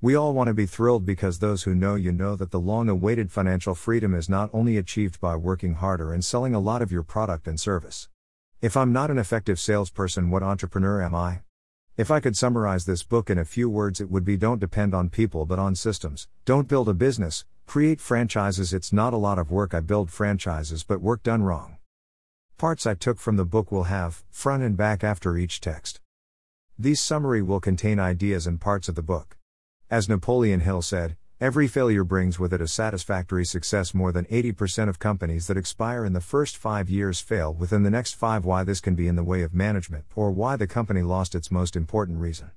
We all want to be thrilled because those who know you know that the long-awaited financial freedom is not only achieved by working harder and selling a lot of your product and service. If I'm not an effective salesperson, what entrepreneur am I? If I could summarize this book in a few words, it would be: don't depend on people but on systems. Don't build a business, create franchises. It's not a lot of work. I build franchises, but work done wrong. Parts I took from the book will have front and back after each text. These summary will contain ideas and parts of the book. As Napoleon Hill said, every failure brings with it a satisfactory success. More than 80% of companies that expire in the first 5 years fail within the next 5. Why this can be in the way of management, or why the company lost its most important reason.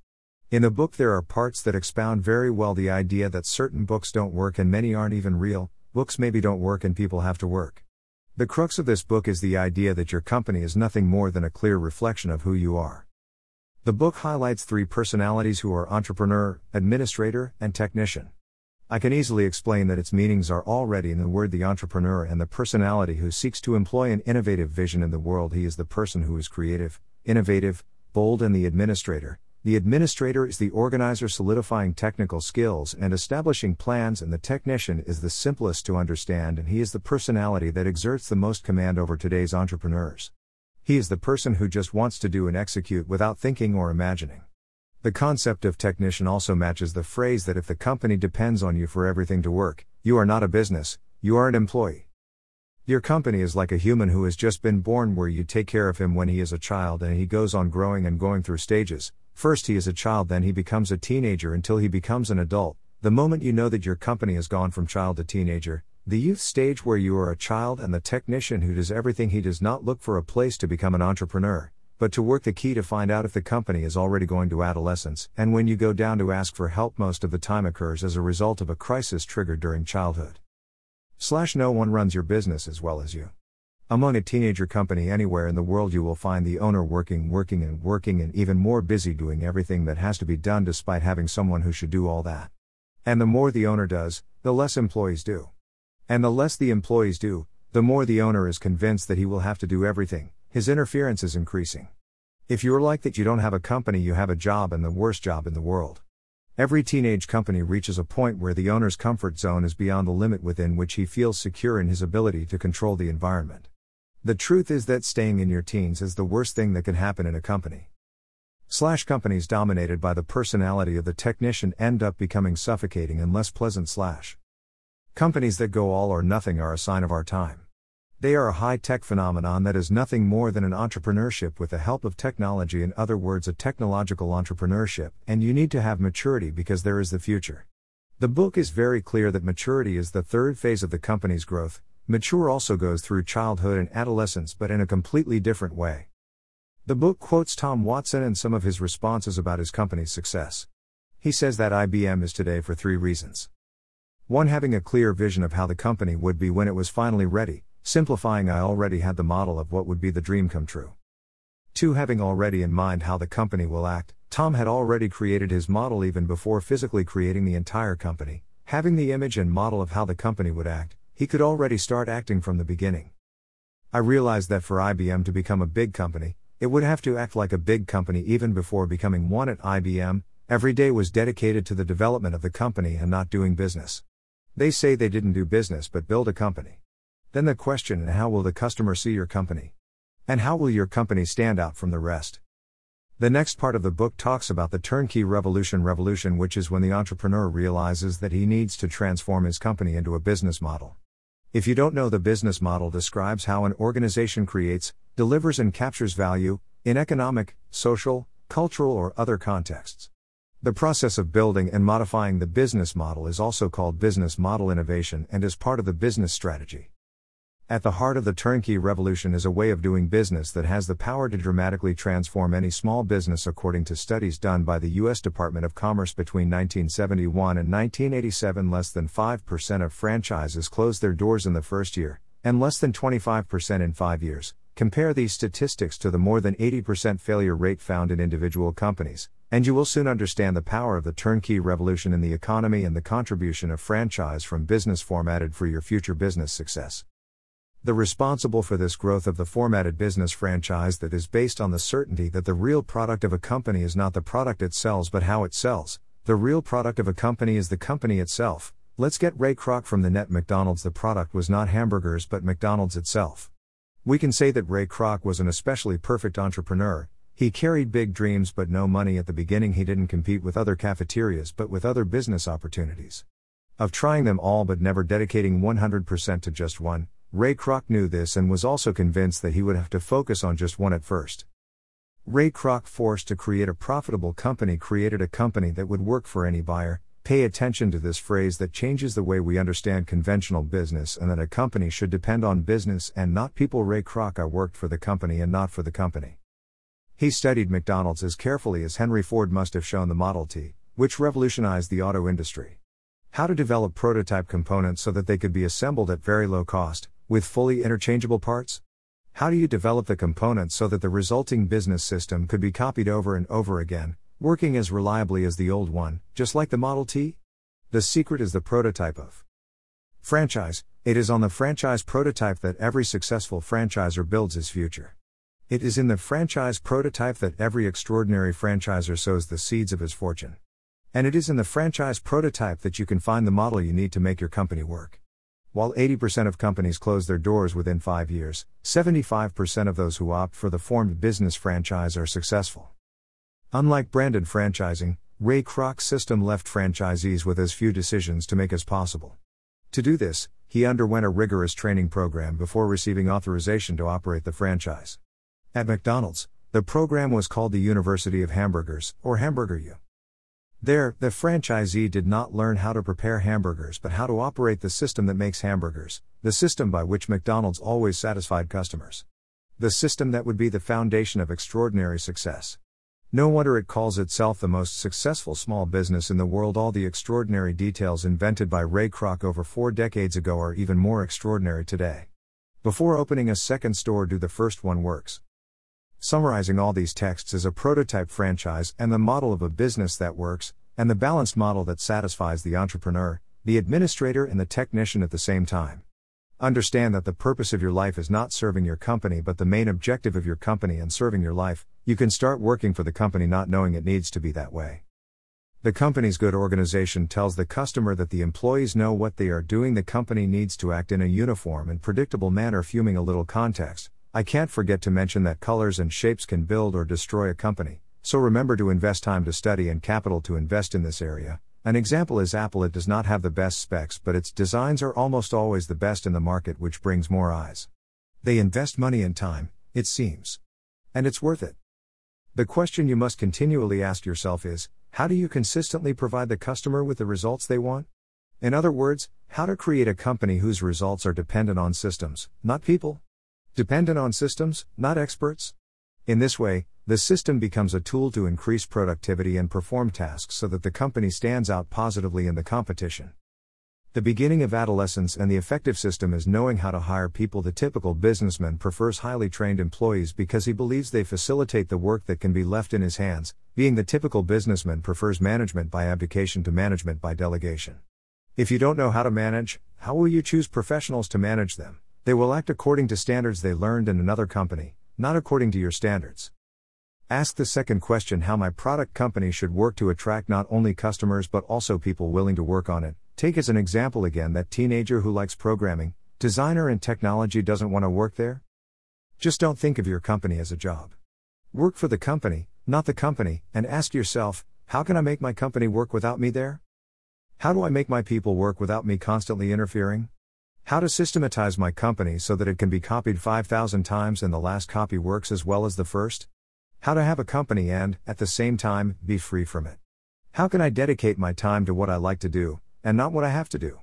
In the book there are parts that expound very well the idea that certain books don't work and many aren't even real, books maybe don't work and people have to work. The crux of this book is the idea that your company is nothing more than a clear reflection of who you are. The book highlights 3 personalities who are entrepreneur, administrator, and technician. I can easily explain that its meanings are already in the word. The entrepreneur and the personality who seeks to employ an innovative vision in the world. He is the person who is creative, innovative, bold. And the administrator. The administrator is the organizer, solidifying technical skills and establishing plans, and the technician is the simplest to understand, and he is the personality that exerts the most command over today's entrepreneurs. He is the person who just wants to do and execute without thinking or imagining. The concept of technician also matches the phrase that if the company depends on you for everything to work, you are not a business, you are an employee. Your company is like a human who has just been born, where you take care of him when he is a child and he goes on growing and going through stages. First he is a child, then he becomes a teenager, until he becomes an adult. The moment you know that your company has gone from child to teenager, the youth stage where you are a child, and the technician who does everything. He does not look for a place to become an entrepreneur, but to work the key to find out if the company is already going to adolescence, and when you go down to ask for help most of the time occurs as a result of a crisis triggered during childhood. No one runs your business as well as you. Among a teenager company anywhere in the world you will find the owner working and even more busy doing everything that has to be done, despite having someone who should do all that. And the more the owner does, the less employees do. And the less the employees do, the more the owner is convinced that he will have to do everything. His interference is increasing. If you're like that, you don't have a company, you have a job, and the worst job in the world. Every teenage company reaches a point where the owner's comfort zone is beyond the limit within which he feels secure in his ability to control the environment. The truth is that staying in your teens is the worst thing that can happen in a company. Companies dominated by the personality of the technician end up becoming suffocating and less pleasant. Companies that go all or nothing are a sign of our time. They are a high-tech phenomenon that is nothing more than an entrepreneurship with the help of technology. In other words, a technological entrepreneurship, and you need to have maturity because there is the future. The book is very clear that maturity is the 3rd phase of the company's growth. Mature also goes through childhood and adolescence, but in a completely different way. The book quotes Tom Watson and some of his responses about his company's success. He says that IBM is today for 3 reasons. 1. Having a clear vision of how the company would be when it was finally ready. Simplifying, I already had the model of what would be the dream come true. 2. Having already in mind how the company will act. Tom had already created his model even before physically creating the entire company. Having the image and model of how the company would act, he could already start acting from the beginning. I realized that for IBM to become a big company, it would have to act like a big company even before becoming one. At IBM, every day was dedicated to the development of the company and not doing business. They say they didn't do business but build a company. Then the question: and how will the customer see your company? And how will your company stand out from the rest? The next part of the book talks about the turnkey revolution, which is when the entrepreneur realizes that he needs to transform his company into a business model. If you don't know, the business model describes how an organization creates, delivers, and captures value in economic, social, cultural, or other contexts. The process of building and modifying the business model is also called business model innovation and is part of the business strategy. At the heart of the turnkey revolution is a way of doing business that has the power to dramatically transform any small business. According to studies done by the U.S. Department of Commerce between 1971 and 1987, less than 5% of franchises closed their doors in the first year, and less than 25% in 5 years. Compare these statistics to the more than 80% failure rate found in individual companies, and you will soon understand the power of the turnkey revolution in the economy and the contribution of franchise from business formatted for your future business success. The responsible for this growth of the formatted business franchise that is based on the certainty that the real product of a company is not the product it sells but how it sells, The real product of a company is the company itself. Let's get Ray Kroc from the net. McDonald's. The product was not hamburgers but McDonald's itself. We can say that Ray Kroc was an especially perfect entrepreneur. He carried big dreams but no money at the beginning. He didn't compete with other cafeterias but with other business opportunities. Of trying them all but never dedicating 100% to just one, Ray Kroc knew this and was also convinced that he would have to focus on just one at first. Ray Kroc, forced to create a profitable company, created a company that would work for any buyer. Pay attention to this phrase that changes the way we understand conventional business and that a company should depend on business and not people. Ray Kroc, I worked for the company and not for the company. He studied McDonald's as carefully as Henry Ford must have shown the Model T, which revolutionized the auto industry. How to develop prototype components so that they could be assembled at very low cost, with fully interchangeable parts? How do you develop the components so that the resulting business system could be copied over and over again, working as reliably as the old one, just like the Model T? The secret is the prototype of franchise. It is on the franchise prototype that every successful franchisor builds his future. It is in the franchise prototype that every extraordinary franchisor sows the seeds of his fortune. And it is in the franchise prototype that you can find the model you need to make your company work. While 80% of companies close their doors within 5 years, 75% of those who opt for the formed business franchise are successful. Unlike branded franchising, Ray Kroc's system left franchisees with as few decisions to make as possible. To do this, he underwent a rigorous training program before receiving authorization to operate the franchise. At McDonald's, the program was called the University of Hamburgers, or Hamburger U. There, the franchisee did not learn how to prepare hamburgers but how to operate the system that makes hamburgers, the system by which McDonald's always satisfied customers. The system that would be the foundation of extraordinary success. No wonder it calls itself the most successful small business in the world. All the extraordinary details invented by Ray Kroc over 4 decades ago are even more extraordinary today. Before opening a second store, do the first one works. Summarizing all these texts is a prototype franchise and the model of a business that works, and the balanced model that satisfies the entrepreneur, the administrator and the technician at the same time. Understand that the purpose of your life is not serving your company but the main objective of your company and serving your life. You can start working for the company not knowing it needs to be that way. The company's good organization tells the customer that the employees know what they are doing. The company needs to act in a uniform and predictable manner. Fuming a little context, I can't forget to mention that colors and shapes can build or destroy a company, so remember to invest time to study and capital to invest in this area. An example is Apple. It does not have the best specs but its designs are almost always the best in the market, which brings more eyes. They invest money and time, it seems. And it's worth it. The question you must continually ask yourself is, how do you consistently provide the customer with the results they want? In other words, how to create a company whose results are dependent on systems, not people. Dependent on systems, not experts. In this way, the system becomes a tool to increase productivity and perform tasks so that the company stands out positively in the competition. The beginning of adolescence and the effective system is knowing how to hire people. The typical businessman prefers highly trained employees because he believes they facilitate the work that can be left in his hands. Being the typical businessman prefers management by abdication to management by delegation. If you don't know how to manage, how will you choose professionals to manage them? They will act according to standards they learned in another company, not according to your standards. Ask the second question: how my product company should work to attract not only customers but also people willing to work on it. Take as an example again that teenager who likes programming, designer and technology doesn't want to work there. Just don't think of your company as a job. Work for the company, not the company, and ask yourself, how can I make my company work without me there? How do I make my people work without me constantly interfering? How to systematize my company so that it can be copied 5,000 times and the last copy works as well as the first? How to have a company and, at the same time, be free from it? How can I dedicate my time to what I like to do, and not what I have to do?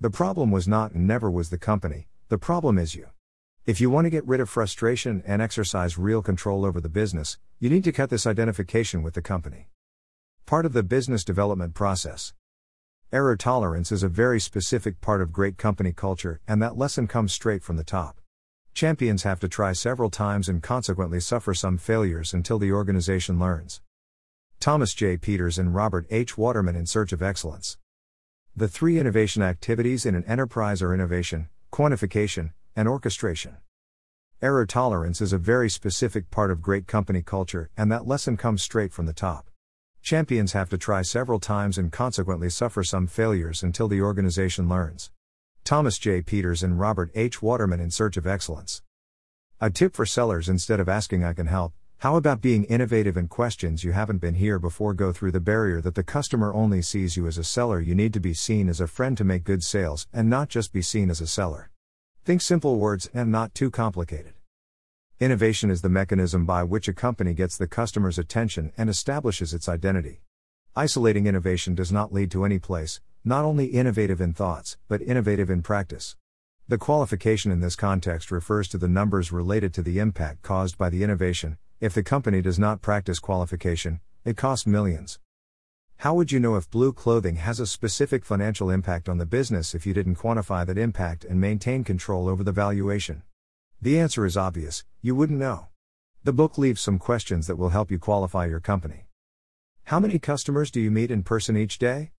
The problem was not and never was the company, the problem is you. If you want to get rid of frustration and exercise real control over the business, you need to cut this identification with the company. Part of the business development process. Error tolerance is a very specific part of great company culture, and that lesson comes straight from the top. Champions have to try several times and consequently suffer some failures until the organization learns. Thomas J. Peters and Robert H. Waterman, In Search of Excellence. The 3 innovation activities in an enterprise are innovation, quantification, and orchestration. Error tolerance is a very specific part of great company culture, and that lesson comes straight from the top. Champions have to try several times and consequently suffer some failures until the organization learns. Thomas J. Peters and Robert H. Waterman in Search of Excellence. A tip for sellers: instead of asking "I can help," how about being innovative and questions you haven't been here before? Go through the barrier that the customer only sees you as a seller. You need to be seen as a friend to make good sales and not just be seen as a seller. Think simple words and not too complicated. Innovation is the mechanism by which a company gets the customer's attention and establishes its identity. Isolating innovation does not lead to any place, not only innovative in thoughts, but innovative in practice. The qualification in this context refers to the numbers related to the impact caused by the innovation. If the company does not practice qualification, it costs millions. How would you know if blue clothing has a specific financial impact on the business if you didn't quantify that impact and maintain control over the valuation? The answer is obvious: you wouldn't know. The book leaves some questions that will help you qualify your company. How many customers do you meet in person each day?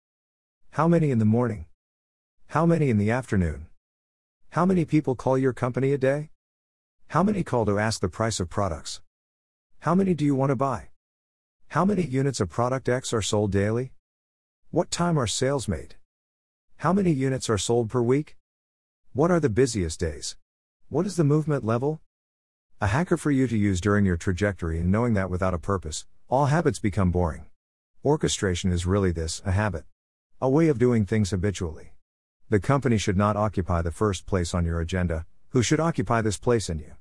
How many in the morning? How many in the afternoon? How many people call your company a day? How many call to ask the price of products? How many do you want to buy? How many units of product X are sold daily? What time are sales made? How many units are sold per week? What are the busiest days? What is the movement level? A hacker for you to use during your trajectory. And knowing that without a purpose, all habits become boring. Orchestration is really this: a habit. A way of doing things habitually. The company should not occupy the first place on your agenda. Who should occupy this place in you?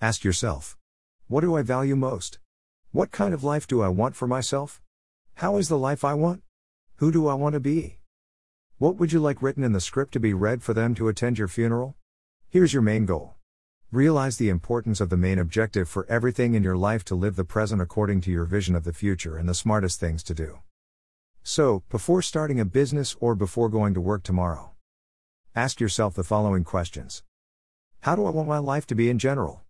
Ask yourself: what do I value most? What kind of life do I want for myself? How is the life I want? Who do I want to be? What would you like written in the script to be read for them to attend your funeral? Here's your main goal. Realize the importance of the main objective for everything in your life: to live the present according to your vision of the future and the smartest things to do. So, before starting a business or before going to work tomorrow, ask yourself the following questions. How do I want my life to be in general?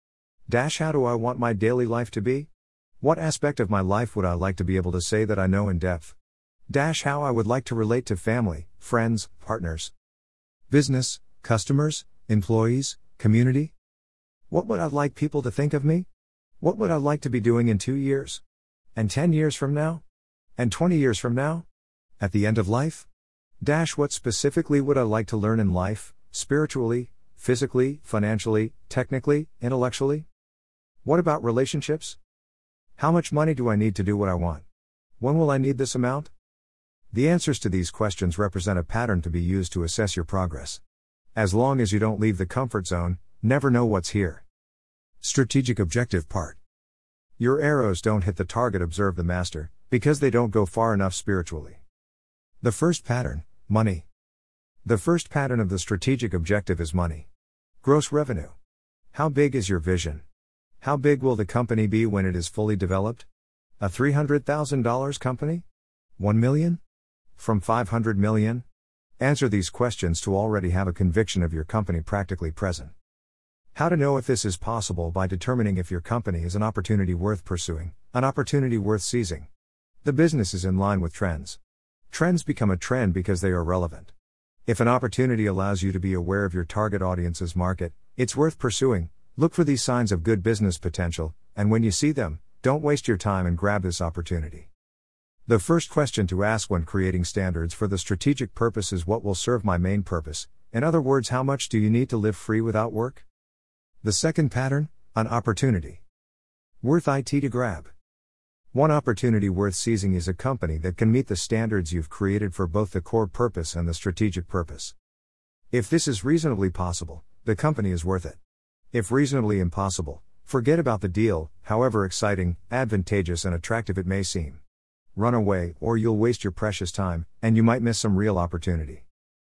How do I want my daily life to be? What aspect of my life would I like to be able to say that I know in depth? How I would like to relate to family, friends, partners, business, customers, employees, community? What would I like people to think of me? What would I like to be doing in 2 years? And 10 years from now? And 20 years from now? At the end of life? What specifically would I like to learn in life, spiritually, physically, financially, technically, intellectually? What about relationships? How much money do I need to do what I want? When will I need this amount? The answers to these questions represent a pattern to be used to assess your progress. As long as you don't leave the comfort zone, never know what's here. Strategic objective part. Your arrows don't hit the target. Observe the master, because they don't go far enough spiritually. The first pattern, money. The first pattern of the strategic objective is money. Gross revenue. How big is your vision? How big will the company be when it is fully developed? A $300,000 company? 1 million? From 500 million? Answer these questions to already have a conviction of your company practically present. How to know if this is possible: by determining if your company is an opportunity worth pursuing, an opportunity worth seizing. The business is in line with trends. Trends become a trend because they are relevant. If an opportunity allows you to be aware of your target audience's market, it's worth pursuing. Look for these signs of good business potential, and when you see them, don't waste your time and grab this opportunity. The first question to ask when creating standards for the strategic purpose is: what will serve my main purpose? In other words, how much do you need to live free without work? The second pattern, an opportunity worth it to grab. One opportunity worth seizing is a company that can meet the standards you've created for both the core purpose and the strategic purpose. If this is reasonably possible, the company is worth it. If reasonably impossible, forget about the deal, however exciting, advantageous, and attractive it may seem. Run away, or you'll waste your precious time, and you might miss some real opportunity.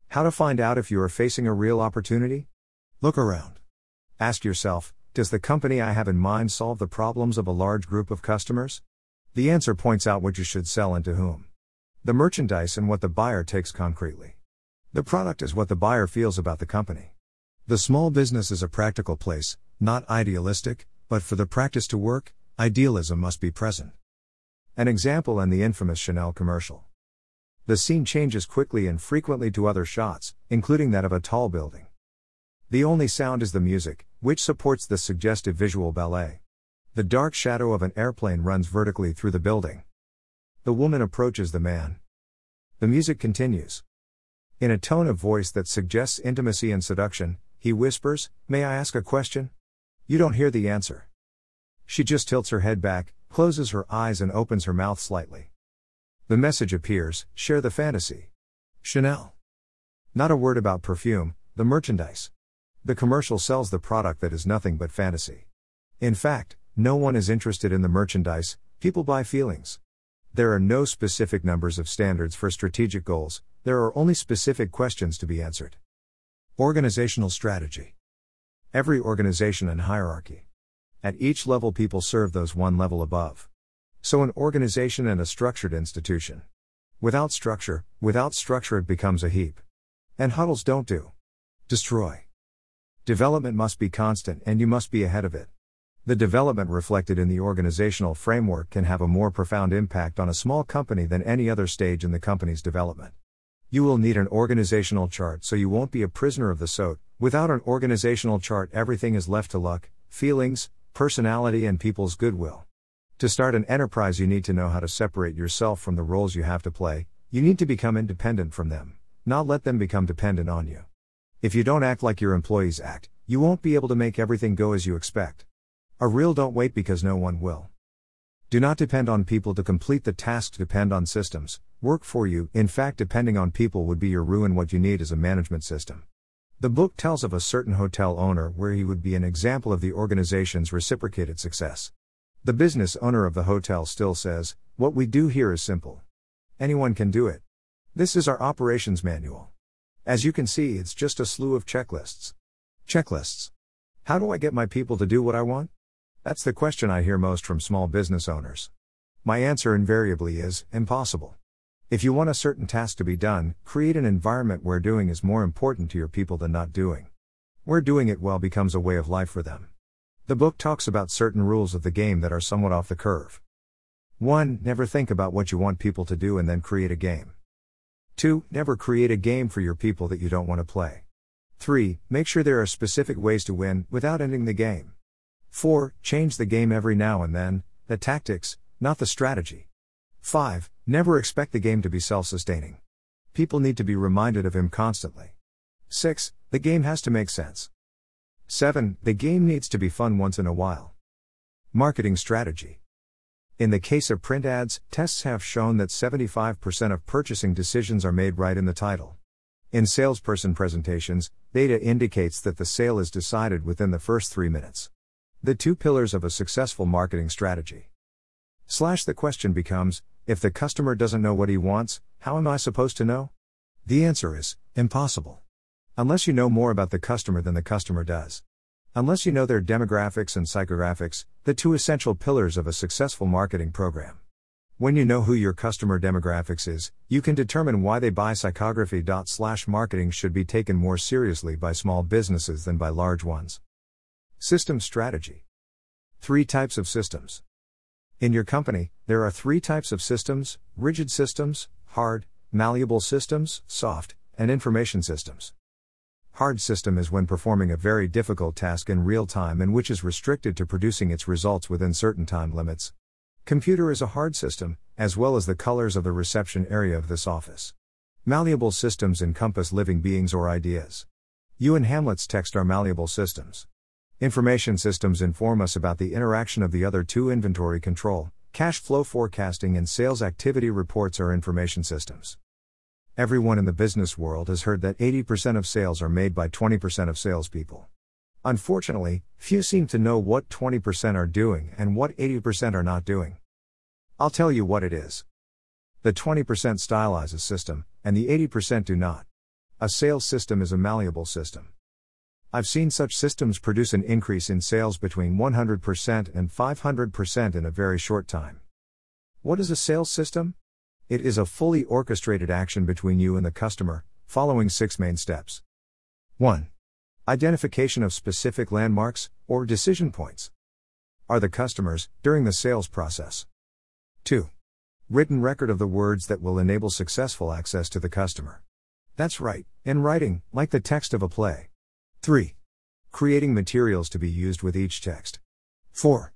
How to find out if you are facing a real opportunity? Look around. Ask yourself, does the company I have in mind solve the problems of a large group of customers? The answer points out what you should sell and to whom. The merchandise and what the buyer takes concretely. The product is what the buyer feels about the company. The small business is a practical place, not idealistic, but for the practice to work, idealism must be present. An example in the infamous Chanel commercial. The scene changes quickly and frequently to other shots, including that of a tall building. The only sound is the music, which supports the suggestive visual ballet. The dark shadow of an airplane runs vertically through the building. The woman approaches the man. The music continues. In a tone of voice that suggests intimacy and seduction, he whispers, "May I ask a question?" You don't hear the answer. She just tilts her head back, closes her eyes and opens her mouth slightly. The message appears, "Share the fantasy. Chanel." Not a word about perfume, the merchandise. The commercial sells the product that is nothing but fantasy. In fact, no one is interested in the merchandise, people buy feelings. There are no specific numbers of standards for strategic goals, there are only specific questions to be answered. Organizational strategy. Every organization and hierarchy. At each level people serve those one level above. So an organization and a structured institution. Without structure it becomes a heap. And huddles don't destroy. Development must be constant and you must be ahead of it. The development reflected in the organizational framework can have a more profound impact on a small company than any other stage in the company's development. You will need an organizational chart so you won't be a prisoner of the SOT. Without an organizational chart everything is left to luck, feelings, personality and people's goodwill. To start an enterprise you need to know how to separate yourself from the roles you have to play, you need to become independent from them, not let them become dependent on you. If you don't act like your employees act, you won't be able to make everything go as you expect. A real don't wait because no one will. Do not depend on people to complete the tasks, depend on systems, work for you. In fact, depending on people would be your ruin. What you need is a management system. The book tells of a certain hotel owner where he would be an example of the organization's reciprocated success. The business owner of the hotel still says, "What we do here is simple. Anyone can do it. This is our operations manual. As you can see, it's just a slew of checklists. Checklists. How do I get my people to do what I want?" That's the question I hear most from small business owners. My answer invariably is, impossible. If you want a certain task to be done, create an environment where doing is more important to your people than not doing. Where doing it well becomes a way of life for them. The book talks about certain rules of the game that are somewhat off the curve. 1. Never think about what you want people to do and then create a game. 2. Never create a game for your people that you don't want to play. 3. Make sure there are specific ways to win without ending the game. 4. Change the game every now and then, the tactics, not the strategy. 5. Never expect the game to be self-sustaining. People need to be reminded of him constantly. 6. The game has to make sense. 7. The game needs to be fun once in a while. Marketing strategy. In the case of print ads, tests have shown that 75% of purchasing decisions are made right in the title. In salesperson presentations, data indicates that the sale is decided within the first 3 minutes. The two pillars of a successful marketing strategy. The question becomes, if the customer doesn't know what he wants, how am I supposed to know? The answer is, impossible. Unless you know more about the customer than the customer does. Unless you know their demographics and psychographics, the two essential pillars of a successful marketing program. When you know who your customer demographics is, you can determine why they buy psychography. Marketing should be taken more seriously by small businesses than by large ones. System strategy. 3 types of systems. In your company, there are 3 types of systems: rigid systems, hard, malleable systems, soft, and information systems. Hard system is when performing a very difficult task in real time and which is restricted to producing its results within certain time limits. Computer is a hard system, as well as the colors of the reception area of this office. Malleable systems encompass living beings or ideas. You and Hamlet's text are malleable systems. Information systems inform us about the interaction of the other two. Inventory control, cash flow forecasting and sales activity reports are information systems. Everyone in the business world has heard that 80% of sales are made by 20% of salespeople. Unfortunately, few seem to know what 20% are doing and what 80% are not doing. I'll tell you what it is. The 20% stylize a system, and the 80% do not. A sales system is a malleable system. I've seen such systems produce an increase in sales between 100% and 500% in a very short time. What is a sales system? It is a fully orchestrated action between you and the customer, following 6 main steps. 1. Identification of specific landmarks, or decision points, are the customers, during the sales process. 2. Written record of the words that will enable successful access to the customer. That's right, in writing, like the text of a play. 3. Creating materials to be used with each text. 4.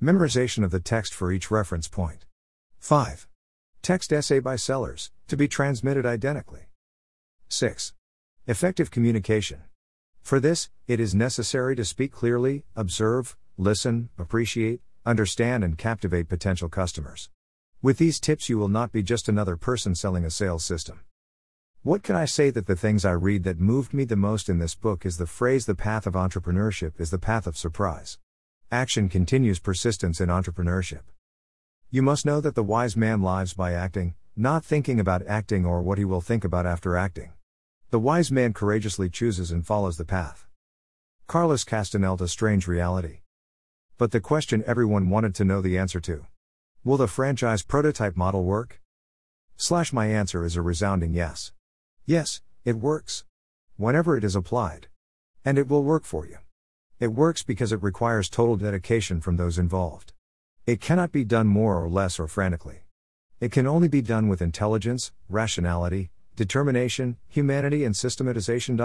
Memorization of the text for each reference point. 5. Text essay by sellers, to be transmitted identically. 6. Effective communication. For this, it is necessary to speak clearly, observe, listen, appreciate, understand and captivate potential customers. With these tips you will not be just another person selling a sales system. What can I say that the things I read that moved me the most in this book is the phrase "the path of entrepreneurship is the path of surprise." Action continues persistence in entrepreneurship. You must know that the wise man lives by acting, not thinking about acting or what he will think about after acting. The wise man courageously chooses and follows the path. Carlos Castaneda, Strange Reality. But the question everyone wanted to know the answer to. Will the franchise prototype model work? My answer is a resounding yes. Yes, it works. Whenever it is applied. And it will work for you. It works because it requires total dedication from those involved. It cannot be done more or less or frantically. It can only be done with intelligence, rationality, determination, humanity and systematization.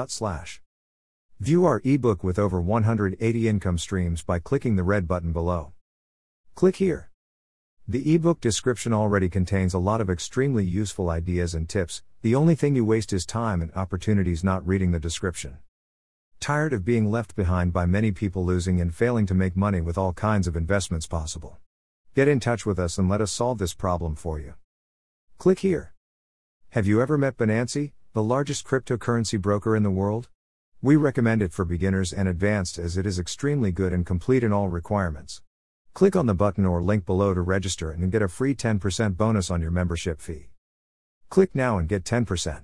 View our ebook with over 180 income streams by clicking the red button below. Click here. The ebook description already contains a lot of extremely useful ideas and tips. The only thing you waste is time and opportunities not reading the description. Tired of being left behind by many people losing and failing to make money with all kinds of investments possible? Get in touch with us and let us solve this problem for you. Click here. Have you ever met Binance, the largest cryptocurrency broker in the world? We recommend it for beginners and advanced as it is extremely good and complete in all requirements. Click on the button or link below to register and get a free 10% bonus on your membership fee. Click now and get 10%.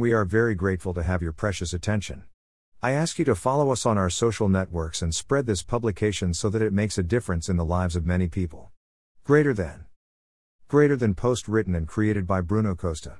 We are very grateful to have your precious attention. I ask you to follow us on our social networks and spread this publication so that it makes a difference in the lives of many people. Post written and created by Bruno Costa.